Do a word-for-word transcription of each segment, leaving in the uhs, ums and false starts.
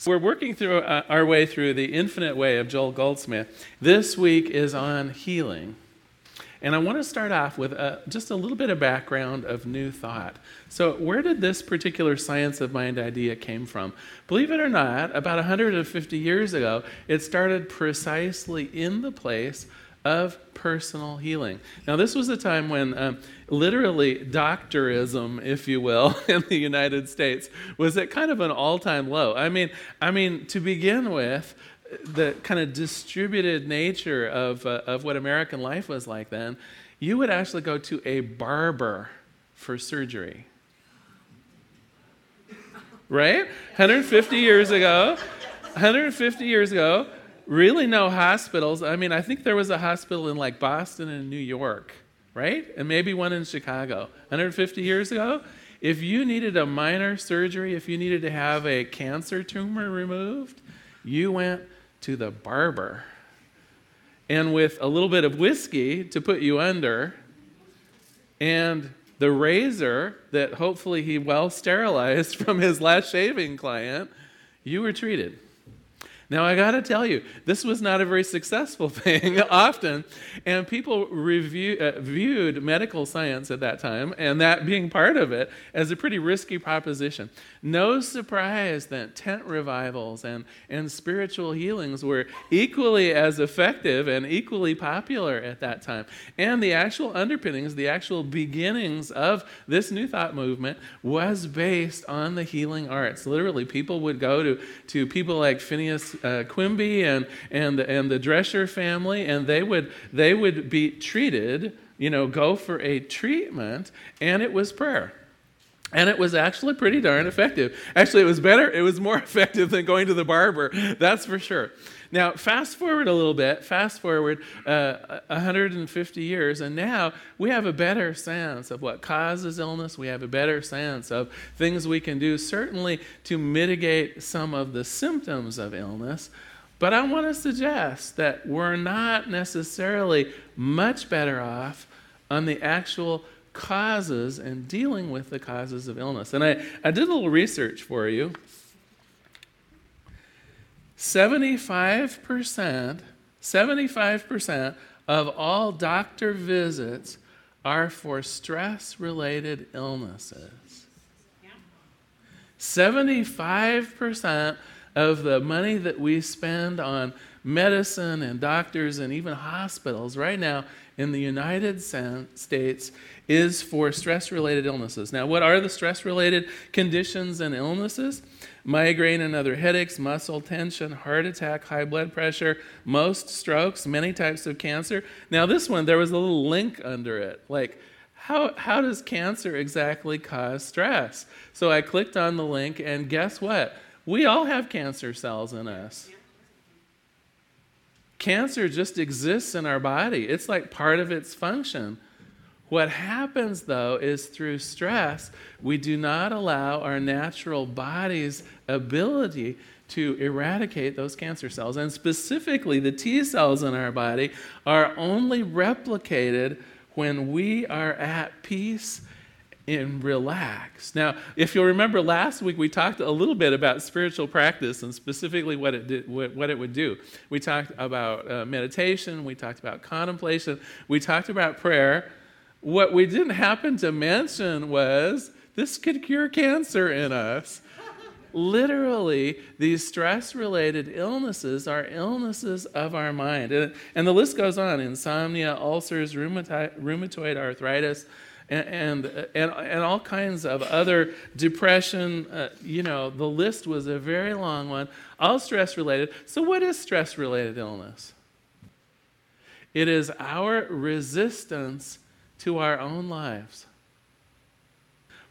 So we're working through uh, our way through The Infinite Way of Joel Goldsmith. This week is on healing. And I want to start off with a, just a little bit of background of new thought. So where did this particular science of mind idea came from? Believe it or not, about one hundred fifty years ago, it started precisely in the place of personal healing. Now, this was a time when um, literally doctorism, if you will, in the United States was at kind of an all-time low. I mean, I mean, to begin with, the kind of distributed nature of uh, of what American life was like then, you would actually go to a barber for surgery. Right? one hundred fifty years ago, one hundred fifty years ago, really no hospitals. I mean, I think there was a hospital in like Boston and New York, right? And maybe one in Chicago. one hundred fifty years ago, if you needed a minor surgery, if you needed to have a cancer tumor removed, you went to the barber. And with a little bit of whiskey to put you under, and the razor that hopefully he well sterilized from his last shaving client, you were treated. Now, I got to tell you, this was not a very successful thing often, and people review, uh, viewed medical science at that time, and that being part of it, as a pretty risky proposition. No surprise that tent revivals and, and spiritual healings were equally as effective and equally popular at that time. And the actual underpinnings, the actual beginnings of this New Thought movement was based on the healing arts. Literally, people would go to, to people like Phineas Uh, Quimby and and and the Drescher family, and they would they would be treated, you know, go for a treatment, and it was prayer. And it was actually pretty darn effective. Actually, it was better, it was more effective than going to the barber, that's for sure. Now, fast forward a little bit, fast forward uh, one hundred fifty years, and now we have a better sense of what causes illness. We have a better sense of things we can do, certainly to mitigate some of the symptoms of illness. But I want to suggest that we're not necessarily much better off on the actual causes and dealing with the causes of illness. And I, I did a little research for you. seventy-five percent, seventy-five percent of all doctor visits are for stress-related illnesses. Yeah. seventy-five percent of the money that we spend on medicine and doctors and even hospitals right now in the United States is for stress-related illnesses. Now, what are the stress-related conditions and illnesses? Migraine and other headaches, muscle tension, heart attack, high blood pressure, most strokes, many types of cancer. Now, this one, there was a little link under it, like, How how does cancer exactly cause stress? So I clicked on the link, and guess what? We all have cancer cells in us. Cancer just exists in our body. It's like part of its function. What happens, though, is through stress, we do not allow our natural body's ability to eradicate those cancer cells. And specifically, the T cells in our body are only replicated when we are at peace and relaxed. Now, if you'll remember last week, we talked a little bit about spiritual practice and specifically what it did, what it would do. We talked about uh, meditation. We talked about contemplation. We talked about prayer. What we didn't happen to mention was this could cure cancer in us. Literally, these stress-related illnesses are illnesses of our mind. And, and the list goes on. Insomnia, ulcers, rheumatoid, rheumatoid arthritis, And, and and and all kinds of other depression. Uh, you know, the list was a very long one, all stress-related. So what is stress-related illness? It is our resistance to our own lives.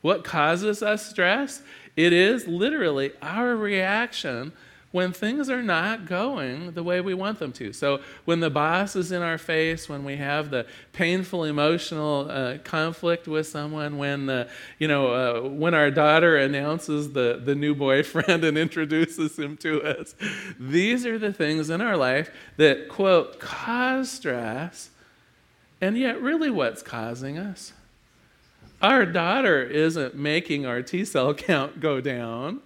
What causes us stress? It is literally our reaction when things are not going the way we want them to. So when the boss is in our face, when we have the painful emotional uh, conflict with someone, when uh, you know uh, when our daughter announces the, the new boyfriend and introduces him to us, these are the things in our life that, quote, cause stress, and yet really what's causing us? Our daughter isn't making our T cell count go down.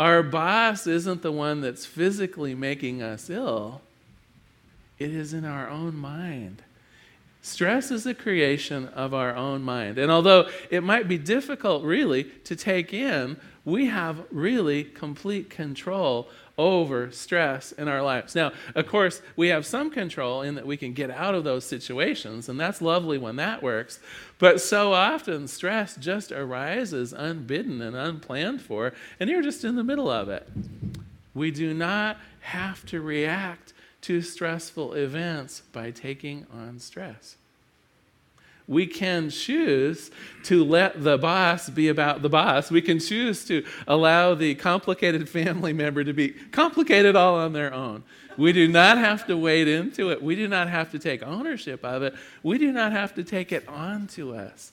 Our boss isn't the one that's physically making us ill. It is in our own mind. Stress is a creation of our own mind. And although it might be difficult really to take in, we have really complete control over stress in our lives. Now, of course, we have some control in that we can get out of those situations, and that's lovely when that works. But so often, stress just arises unbidden and unplanned for, and you're just in the middle of it. We do not have to react to stressful events by taking on stress. We can choose to let the boss be about the boss. We can choose to allow the complicated family member to be complicated all on their own. We do not have to wade into it. We do not have to take ownership of it. We do not have to take it onto us.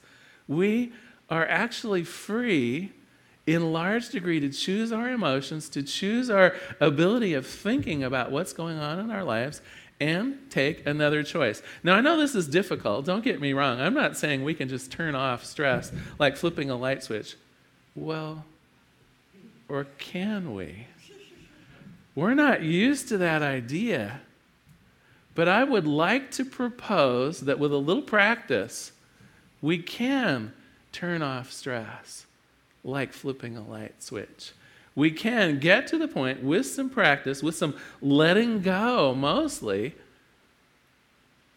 We are actually free in large degree to choose our emotions, to choose our ability of thinking about what's going on in our lives, and take another choice. Now, I know this is difficult. Don't get me wrong. I'm not saying we can just turn off stress like flipping a light switch. Well, or can we? We're not used to that idea. But I would like to propose that with a little practice, we can turn off stress like flipping a light switch. We can get to the point with some practice, with some letting go mostly,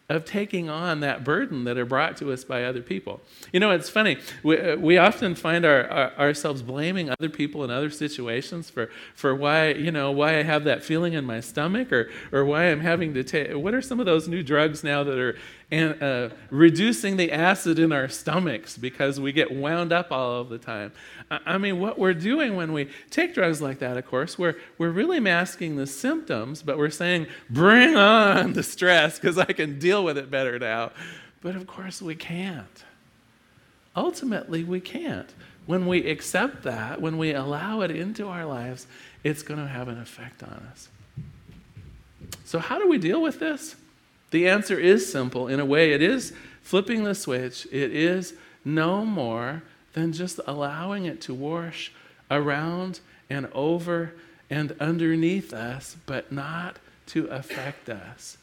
of taking on that burden that are brought to us by other people. You know, it's funny. We, we often find our, our, ourselves blaming other people in other situations for, for why, you know, why I have that feeling in my stomach or, or why I'm having to take... What are some of those new drugs now that are and uh, reducing the acid in our stomachs because we get wound up all of the time? I mean, what we're doing when we take drugs like that, of course, we're, we're really masking the symptoms, but we're saying, bring on the stress because I can deal with it better now. But of course we can't. Ultimately, we can't. When we accept that, when we allow it into our lives, it's going to have an effect on us. So how do we deal with this? The answer is simple. In a way, it is flipping the switch. It is no more than just allowing it to wash around and over and underneath us, but not to affect us.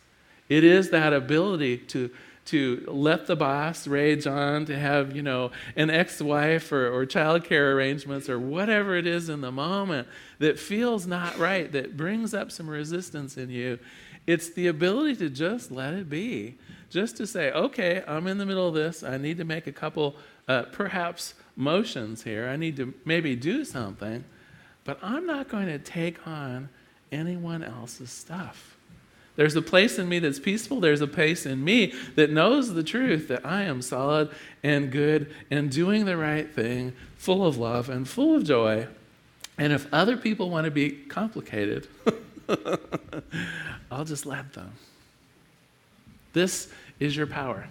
It is that ability to, to let the boss rage on, to have, you know, an ex-wife or, or childcare arrangements or whatever it is in the moment that feels not right, that brings up some resistance in you. It's the ability to just let it be, just to say, okay, I'm in the middle of this. I need to make a couple, uh, perhaps, motions here. I need to maybe do something, but I'm not going to take on anyone else's stuff. There's a place in me that's peaceful. There's a place in me that knows the truth, that I am solid and good and doing the right thing, full of love and full of joy. And if other people want to be complicated... I'll just let them. This is your power.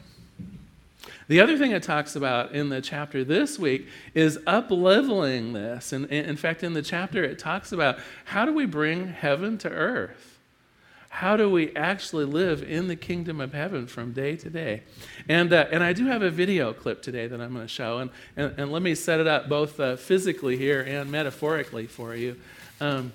The other thing it talks about in the chapter this week is up-leveling this. And in fact, in the chapter, it talks about how do we bring heaven to earth? How do we actually live in the kingdom of heaven from day to day? And uh, and I do have a video clip today that I'm going to show. And, and, and let me set it up both uh, physically here and metaphorically for you. Um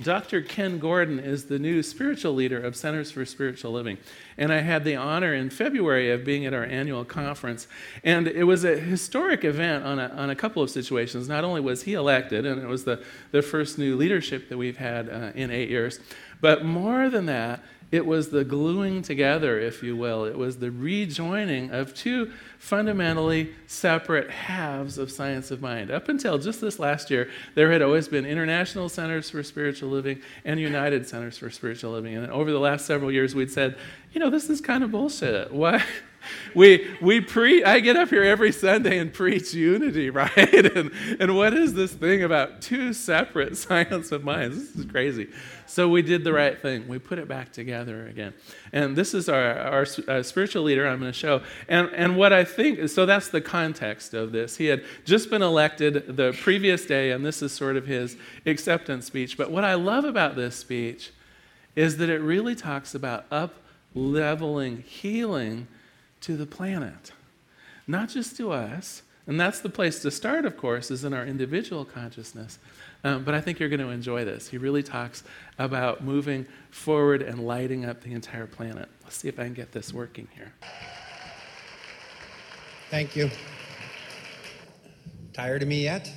Doctor Ken Gordon is the new spiritual leader of Centers for Spiritual Living. And I had the honor in February of being at our annual conference. And it was a historic event on a, on a couple of situations. Not only was he elected, and it was the, the first new leadership that we've had uh, in eight years, but more than that, it was the gluing together, if you will. It was the rejoining of two fundamentally separate halves of Science of Mind. Up until just this last year, there had always been International Centers for Spiritual Living and United Centers for Spiritual Living. And over the last several years, we'd said, you know, this is kind of bullshit. Why? We we pre I get up here every Sunday and preach unity, right? And and what is this thing about two separate Science of Minds? This is crazy. So we did the right thing. We put it back together again. And this is our our, our spiritual leader I'm going to show. And and what I think so that's the context of this. He had just been elected the previous day, and this is sort of his acceptance speech. But what I love about this speech is that it really talks about up-leveling, healing to the planet. Not just to us, And that's the place to start, of course, is in our individual consciousness. Um, but I think you're going to enjoy this. He really talks about moving forward and lighting up the entire planet. Let's see if I can get this working here. Thank you. Tired of me yet?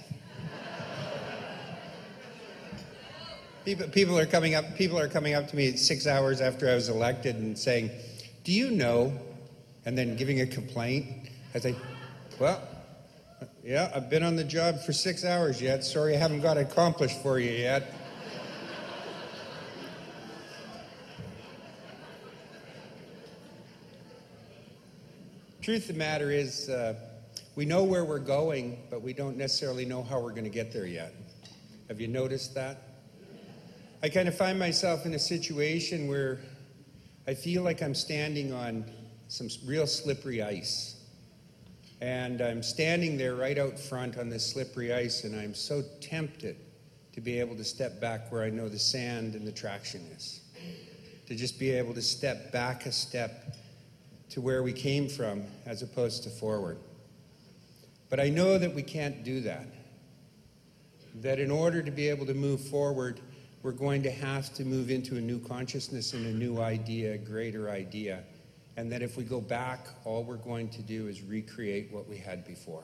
people, people are coming up. People are coming up to me six hours after I was elected and saying, "Do you know?" and then giving a complaint. I say, "Well, yeah, I've been on the job for six hours yet. Sorry, I haven't got accomplished for you yet." Truth of the matter is, uh, we know where we're going, but we don't necessarily know how we're going to get there yet. Have you noticed that? I kind of find myself in a situation where I feel like I'm standing on some real slippery ice. And I'm standing there right out front on this slippery ice, and I'm so tempted to be able to step back where I know the sand and the traction is. To just be able to step back a step to where we came from as opposed to forward. But I know that we can't do that. That in order to be able to move forward, we're going to have to move into a new consciousness and a new idea, a greater idea. And that if we go back, all we're going to do is recreate what we had before.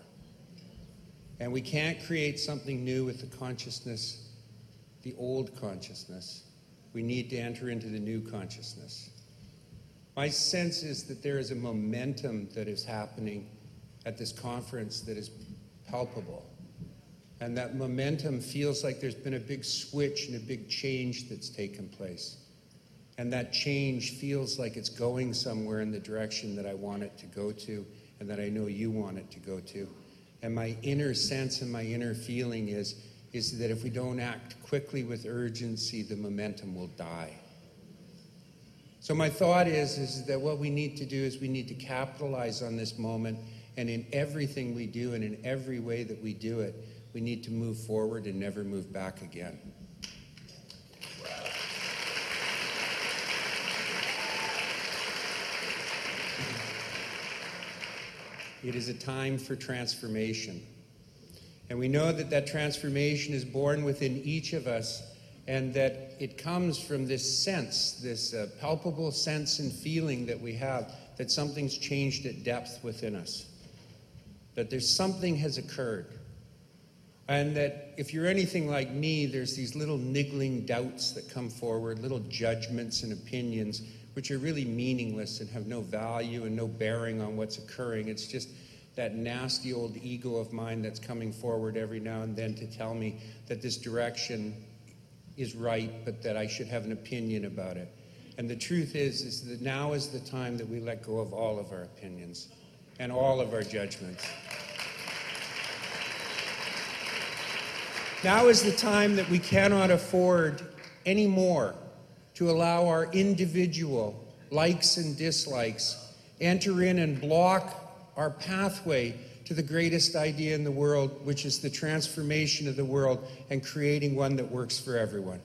And we can't create something new with the consciousness, the old consciousness. We need to enter into the new consciousness. My sense is that there is a momentum that is happening at this conference that is palpable. And that momentum feels like there's been a big switch and a big change that's taken place. And that change feels like it's going somewhere in the direction that I want it to go to and that I know you want it to go to. And my inner sense and my inner feeling is, is that if we don't act quickly with urgency, the momentum will die. So my thought is, is that what we need to do is we need to capitalize on this moment, and in everything we do and in every way that we do it, we need to move forward and never move back again. It is a time for transformation. And we know that that transformation is born within each of us, and that it comes from this sense, this uh, palpable sense and feeling that we have that something's changed at depth within us, that there's something has occurred. And that if you're anything like me, there's these little niggling doubts that come forward, little judgments and opinions, which are really meaningless and have no value and no bearing on what's occurring. It's just that nasty old ego of mine that's coming forward every now and then to tell me that this direction is right, but that I should have an opinion about it. And the truth is, is that now is the time that we let go of all of our opinions and all of our judgments. Now is the time that we cannot afford anymore to allow our individual likes and dislikes enter in and block our pathway to the greatest idea in the world, which is the transformation of the world and creating one that works for everyone.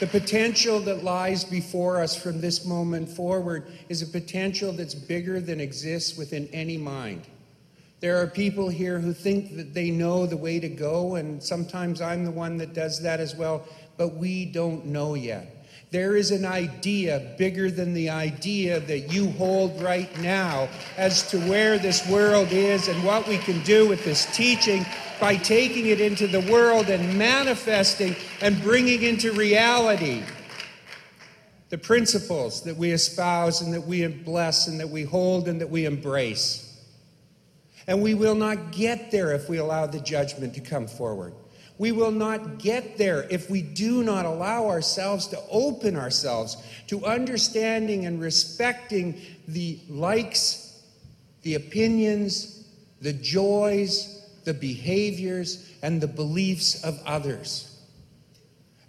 The potential that lies before us from this moment forward is a potential that's bigger than exists within any mind. There are people here who think that they know the way to go, and sometimes I'm the one that does that as well, but we don't know yet. There is an idea bigger than the idea that you hold right now as to where this world is and what we can do with this teaching by taking it into the world and manifesting and bringing into reality the principles that we espouse and that we bless and that we hold and that we embrace. And we will not get there if we allow the judgment to come forward. We will not get there if we do not allow ourselves to open ourselves to understanding and respecting the likes, the opinions, the joys, the behaviors, and the beliefs of others.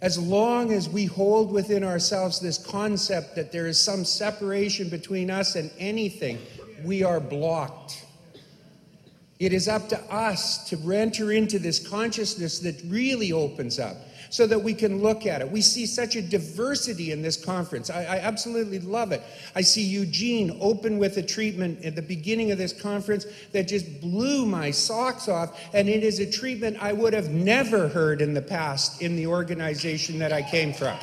As long as we hold within ourselves this concept that there is some separation between us and anything, we are blocked. It is up to us to enter into this consciousness that really opens up so that we can look at it. We see such a diversity in this conference. I, I absolutely love it. I see Eugene open with a treatment at the beginning of this conference that just blew my socks off, and it is a treatment I would have never heard in the past in the organization that I came from.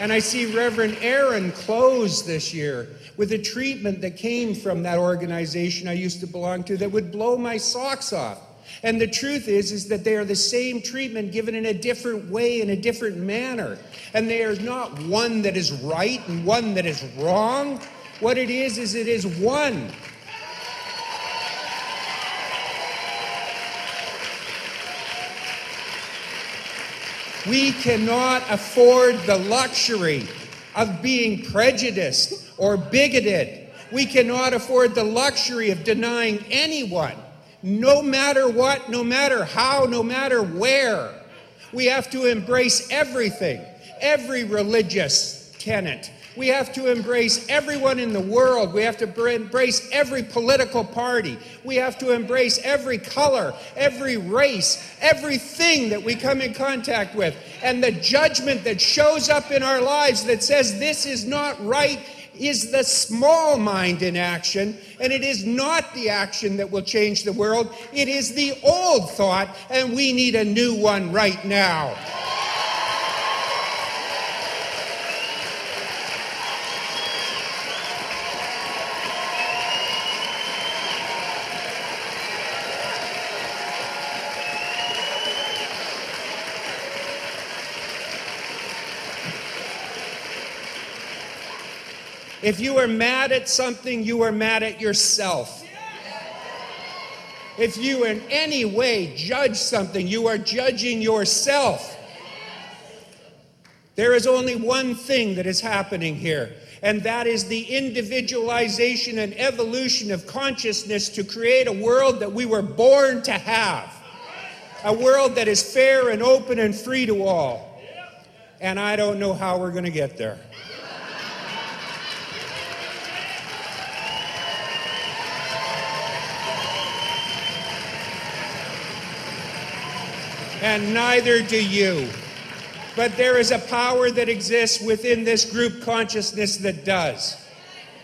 And I see Reverend Aaron close this year with a treatment that came from that organization I used to belong to that would blow my socks off. And the truth is, is that they are the same treatment given in a different way, in a different manner. And they are not one that is right and one that is wrong. What it is, is it is one. We cannot afford the luxury of being prejudiced or bigoted. We cannot afford the luxury of denying anyone, no matter what, no matter how, no matter where. We have to embrace everything, every religious tenet. We have to embrace everyone in the world. We have to embrace every political party. We have to embrace every color, every race, everything that we come in contact with. And the judgment that shows up in our lives that says this is not right is the small mind in action, and it is not the action that will change the world. It is the old thought, and we need a new one right now. If you are mad at something, you are mad at yourself. If you in any way judge something, you are judging yourself. There is only one thing that is happening here, and that is the individualization and evolution of consciousness to create a world that we were born to have. A world that is fair and open and free to all. And I don't know how we're going to get there. And neither do you. But there is a power that exists within this group consciousness that does.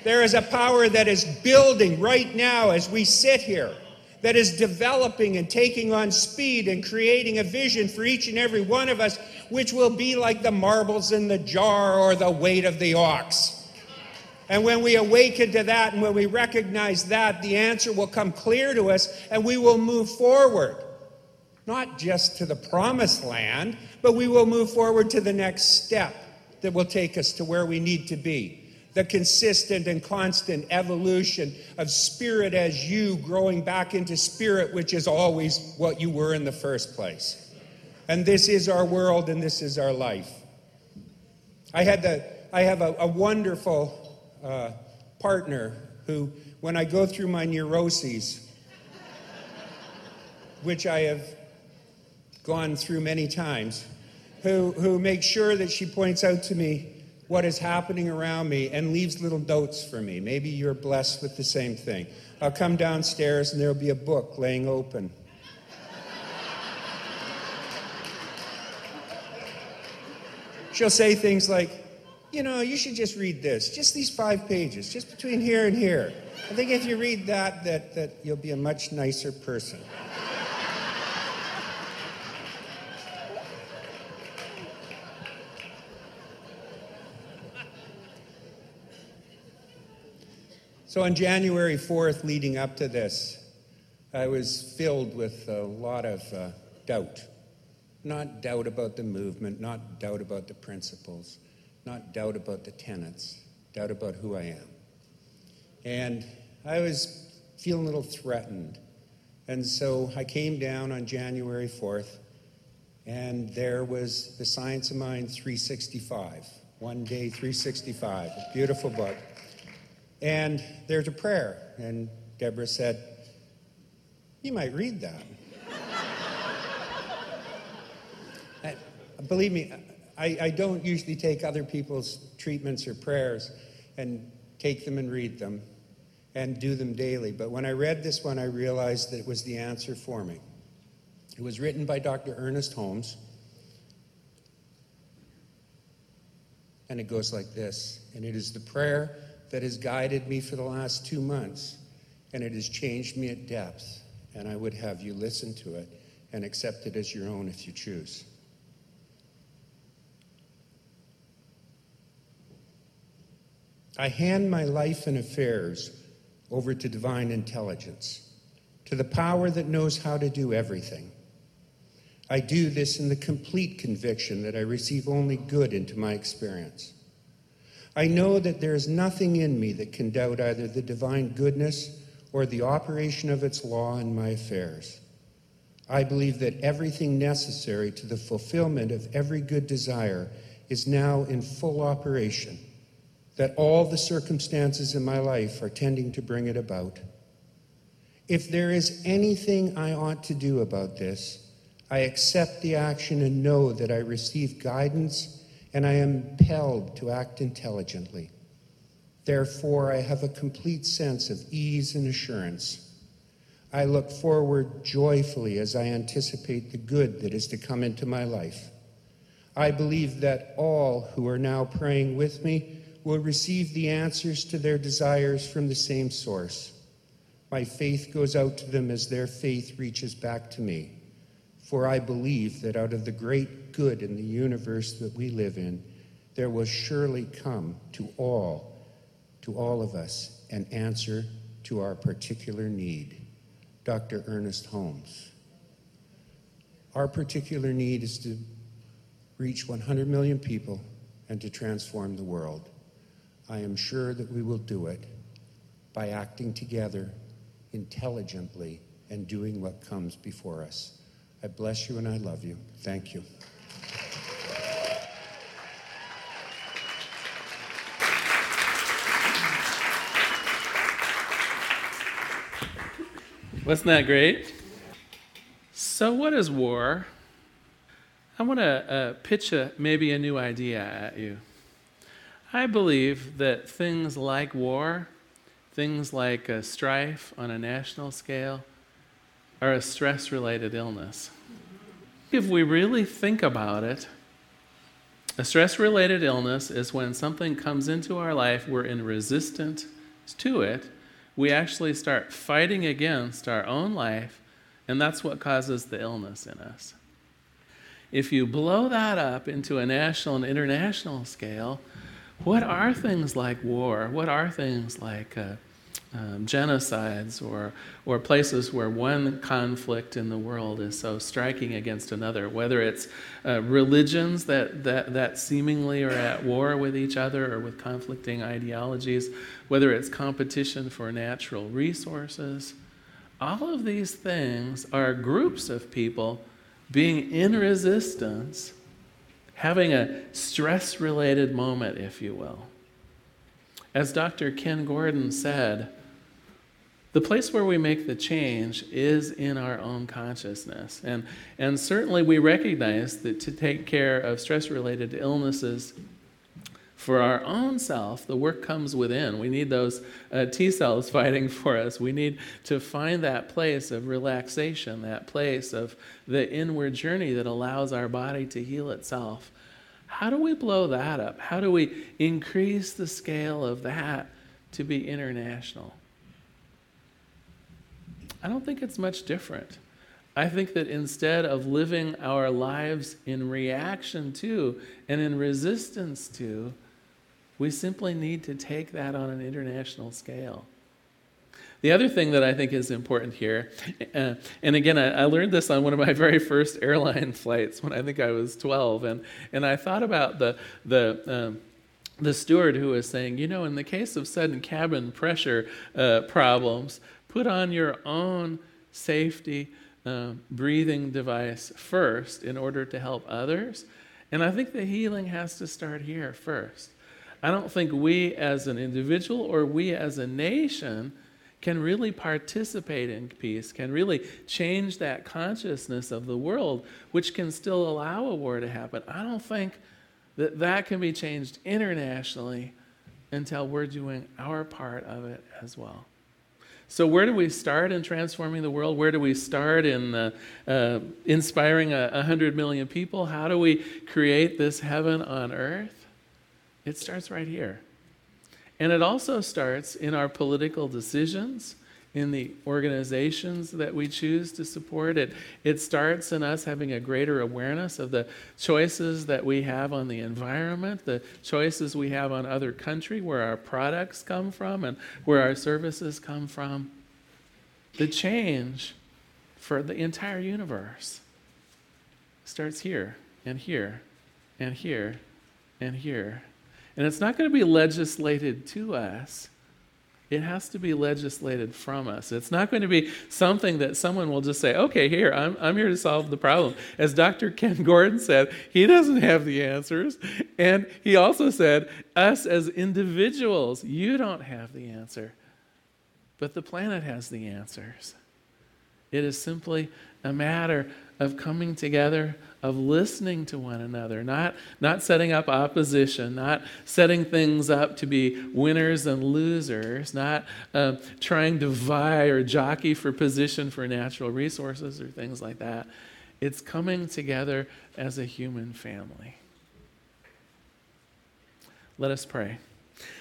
There is a power that is building right now as we sit here, that is developing and taking on speed and creating a vision for each and every one of us, which will be like the marbles in the jar or the weight of the ox. And when we awaken to that and when we recognize that, the answer will come clear to us and we will move forward. Not just to the promised land, but we will move forward to the next step that will take us to where we need to be. The consistent and constant evolution of spirit as you growing back into spirit, which is always what you were in the first place. And this is our world and this is our life. I had the, I have a, a wonderful uh, partner who, when I go through my neuroses, which I have gone through many times, who who makes sure that she points out to me what is happening around me and leaves little notes for me. Maybe you're blessed with the same thing. I'll come downstairs and there'll be a book laying open. She'll say things like, you know, you should just read this, just these five pages, just between here and here. I think if you read that, that, that you'll be a much nicer person. So on January fourth, leading up to this, I was filled with a lot of uh, doubt. Not doubt about the movement, not doubt about the principles, not doubt about the tenets, doubt about who I am. And I was feeling a little threatened. And so I came down on January fourth, and there was the Science of Mind three sixty-five, One Day three sixty-five, a beautiful book. And there's a prayer, and Deborah said, you might read that. I, believe me, I, I don't usually take other people's treatments or prayers and take them and read them. and do them daily. But when I read this one, I realized that it was the answer for me. It was written by Doctor Ernest Holmes, and it goes like this. And it is the prayer that has guided me for the last two months, and it has changed me at depth, and I would have you listen to it and accept it as your own if you choose. I hand my life and affairs over to divine intelligence, to the power that knows how to do everything. I do this in the complete conviction that I receive only good into my experience. I know that there is nothing in me that can doubt either the divine goodness or the operation of its law in my affairs. I believe that everything necessary to the fulfillment of every good desire is now in full operation, that all the circumstances in my life are tending to bring it about. If there is anything I ought to do about this, I accept the action and know that I receive guidance and I am impelled to act intelligently. Therefore, I have a complete sense of ease and assurance. I look forward joyfully as I anticipate the good that is to come into my life. I believe that all who are now praying with me will receive the answers to their desires from the same source. My faith goes out to them as their faith reaches back to me. For I believe that out of the great good in the universe that we live in, there will surely come to all, to all of us, an answer to our particular need. Doctor Ernest Holmes. Our particular need is to reach one hundred million people and to transform the world. I am sure that we will do it by acting together intelligently and doing what comes before us. I bless you and I love you. Thank you. Wasn't that great? So what is war? I want to uh, pitch a, maybe a new idea at you. I believe that things like war, things like a strife on a national scale, are a stress-related illness. If we really think about it, a stress-related illness is when something comes into our life, we're in resistance to it, we actually start fighting against our own life, and that's what causes the illness in us. If you blow that up into a national and international scale, what are things like war? What are things like uh, Um, genocides or or places where one conflict in the world is so striking against another, whether it's uh, religions that, that, that seemingly are at war with each other or with conflicting ideologies, whether it's competition for natural resources. All of these things are groups of people being in resistance, having a stress-related moment, if you will. As Doctor Ken Gordon said, the place where we make the change is in our own consciousness. And, and certainly we recognize that to take care of stress-related illnesses for our own self, the work comes within. We need those uh, T cells fighting for us. We need to find that place of relaxation, that place of the inward journey that allows our body to heal itself. How do we blow that up? How do we increase the scale of that to be international? I don't think it's much different. I think that instead of living our lives in reaction to and in resistance to, we simply need to take that on an international scale. The other thing that I think is important here, uh, and again, I, I learned this on one of my very first airline flights when I think I was twelve, and, and I thought about the the um, the steward who was saying, you know, in the case of sudden cabin pressure uh, problems, put on your own safety um, breathing device first in order to help others. And I think the healing has to start here first. I don't think we as an individual or we as a nation can really participate in peace, can really change that consciousness of the world, which can still allow a war to happen. I don't think that that can be changed internationally until we're doing our part of it as well. So where do we start in transforming the world? Where do we start in uh, uh, inspiring a, a hundred million people? How do we create this heaven on earth? It starts right here. And it also starts in our political decisions, in the organizations that we choose to support. It, it starts in us having a greater awareness of the choices that we have on the environment, the choices we have on other country, where our products come from and where our services come from. The change for the entire universe starts here and here and here and here. And it's not going to be legislated to us. It has to be legislated from us. It's not going to be something that someone will just say, okay, here, I'm I'm here to solve the problem. As Doctor Ken Gordon said, he doesn't have the answers. And he also said, us as individuals, you don't have the answer. But the planet has the answers. It is simply a matter of coming together, of listening to one another, not, not setting up opposition, not setting things up to be winners and losers, not uh, trying to vie or jockey for position for natural resources or things like that. It's coming together as a human family. Let us pray.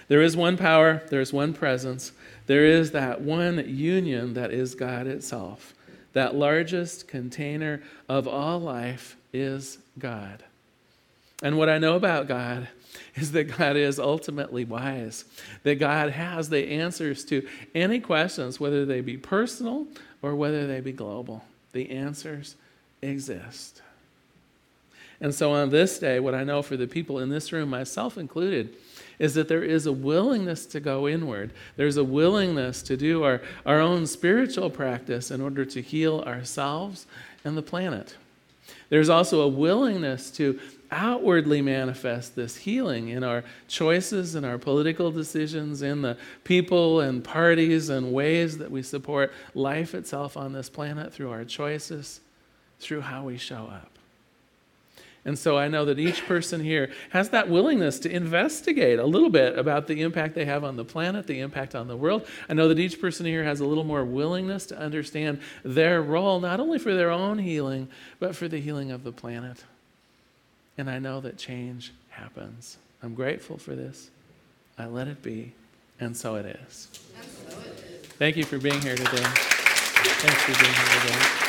There is one power, there is one presence, there is that one union that is God itself. That largest container of all life is God. And what I know about God is that God is ultimately wise, that God has the answers to any questions, whether they be personal or whether they be global. The answers exist. And so on this day, what I know for the people in this room, myself included, is that there is a willingness to go inward. There's a willingness to do our, our own spiritual practice in order to heal ourselves and the planet. There's also a willingness to outwardly manifest this healing in our choices, in our political decisions, in the people and parties and ways that we support life itself on this planet through our choices, through how we show up. And so I know that each person here has that willingness to investigate a little bit about the impact they have on the planet, the impact on the world. I know that each person here has a little more willingness to understand their role, not only for their own healing, but for the healing of the planet. And I know that change happens. I'm grateful for this. I let it be, and so it is. And so it is. Thank you for being here today. Thanks for being here today.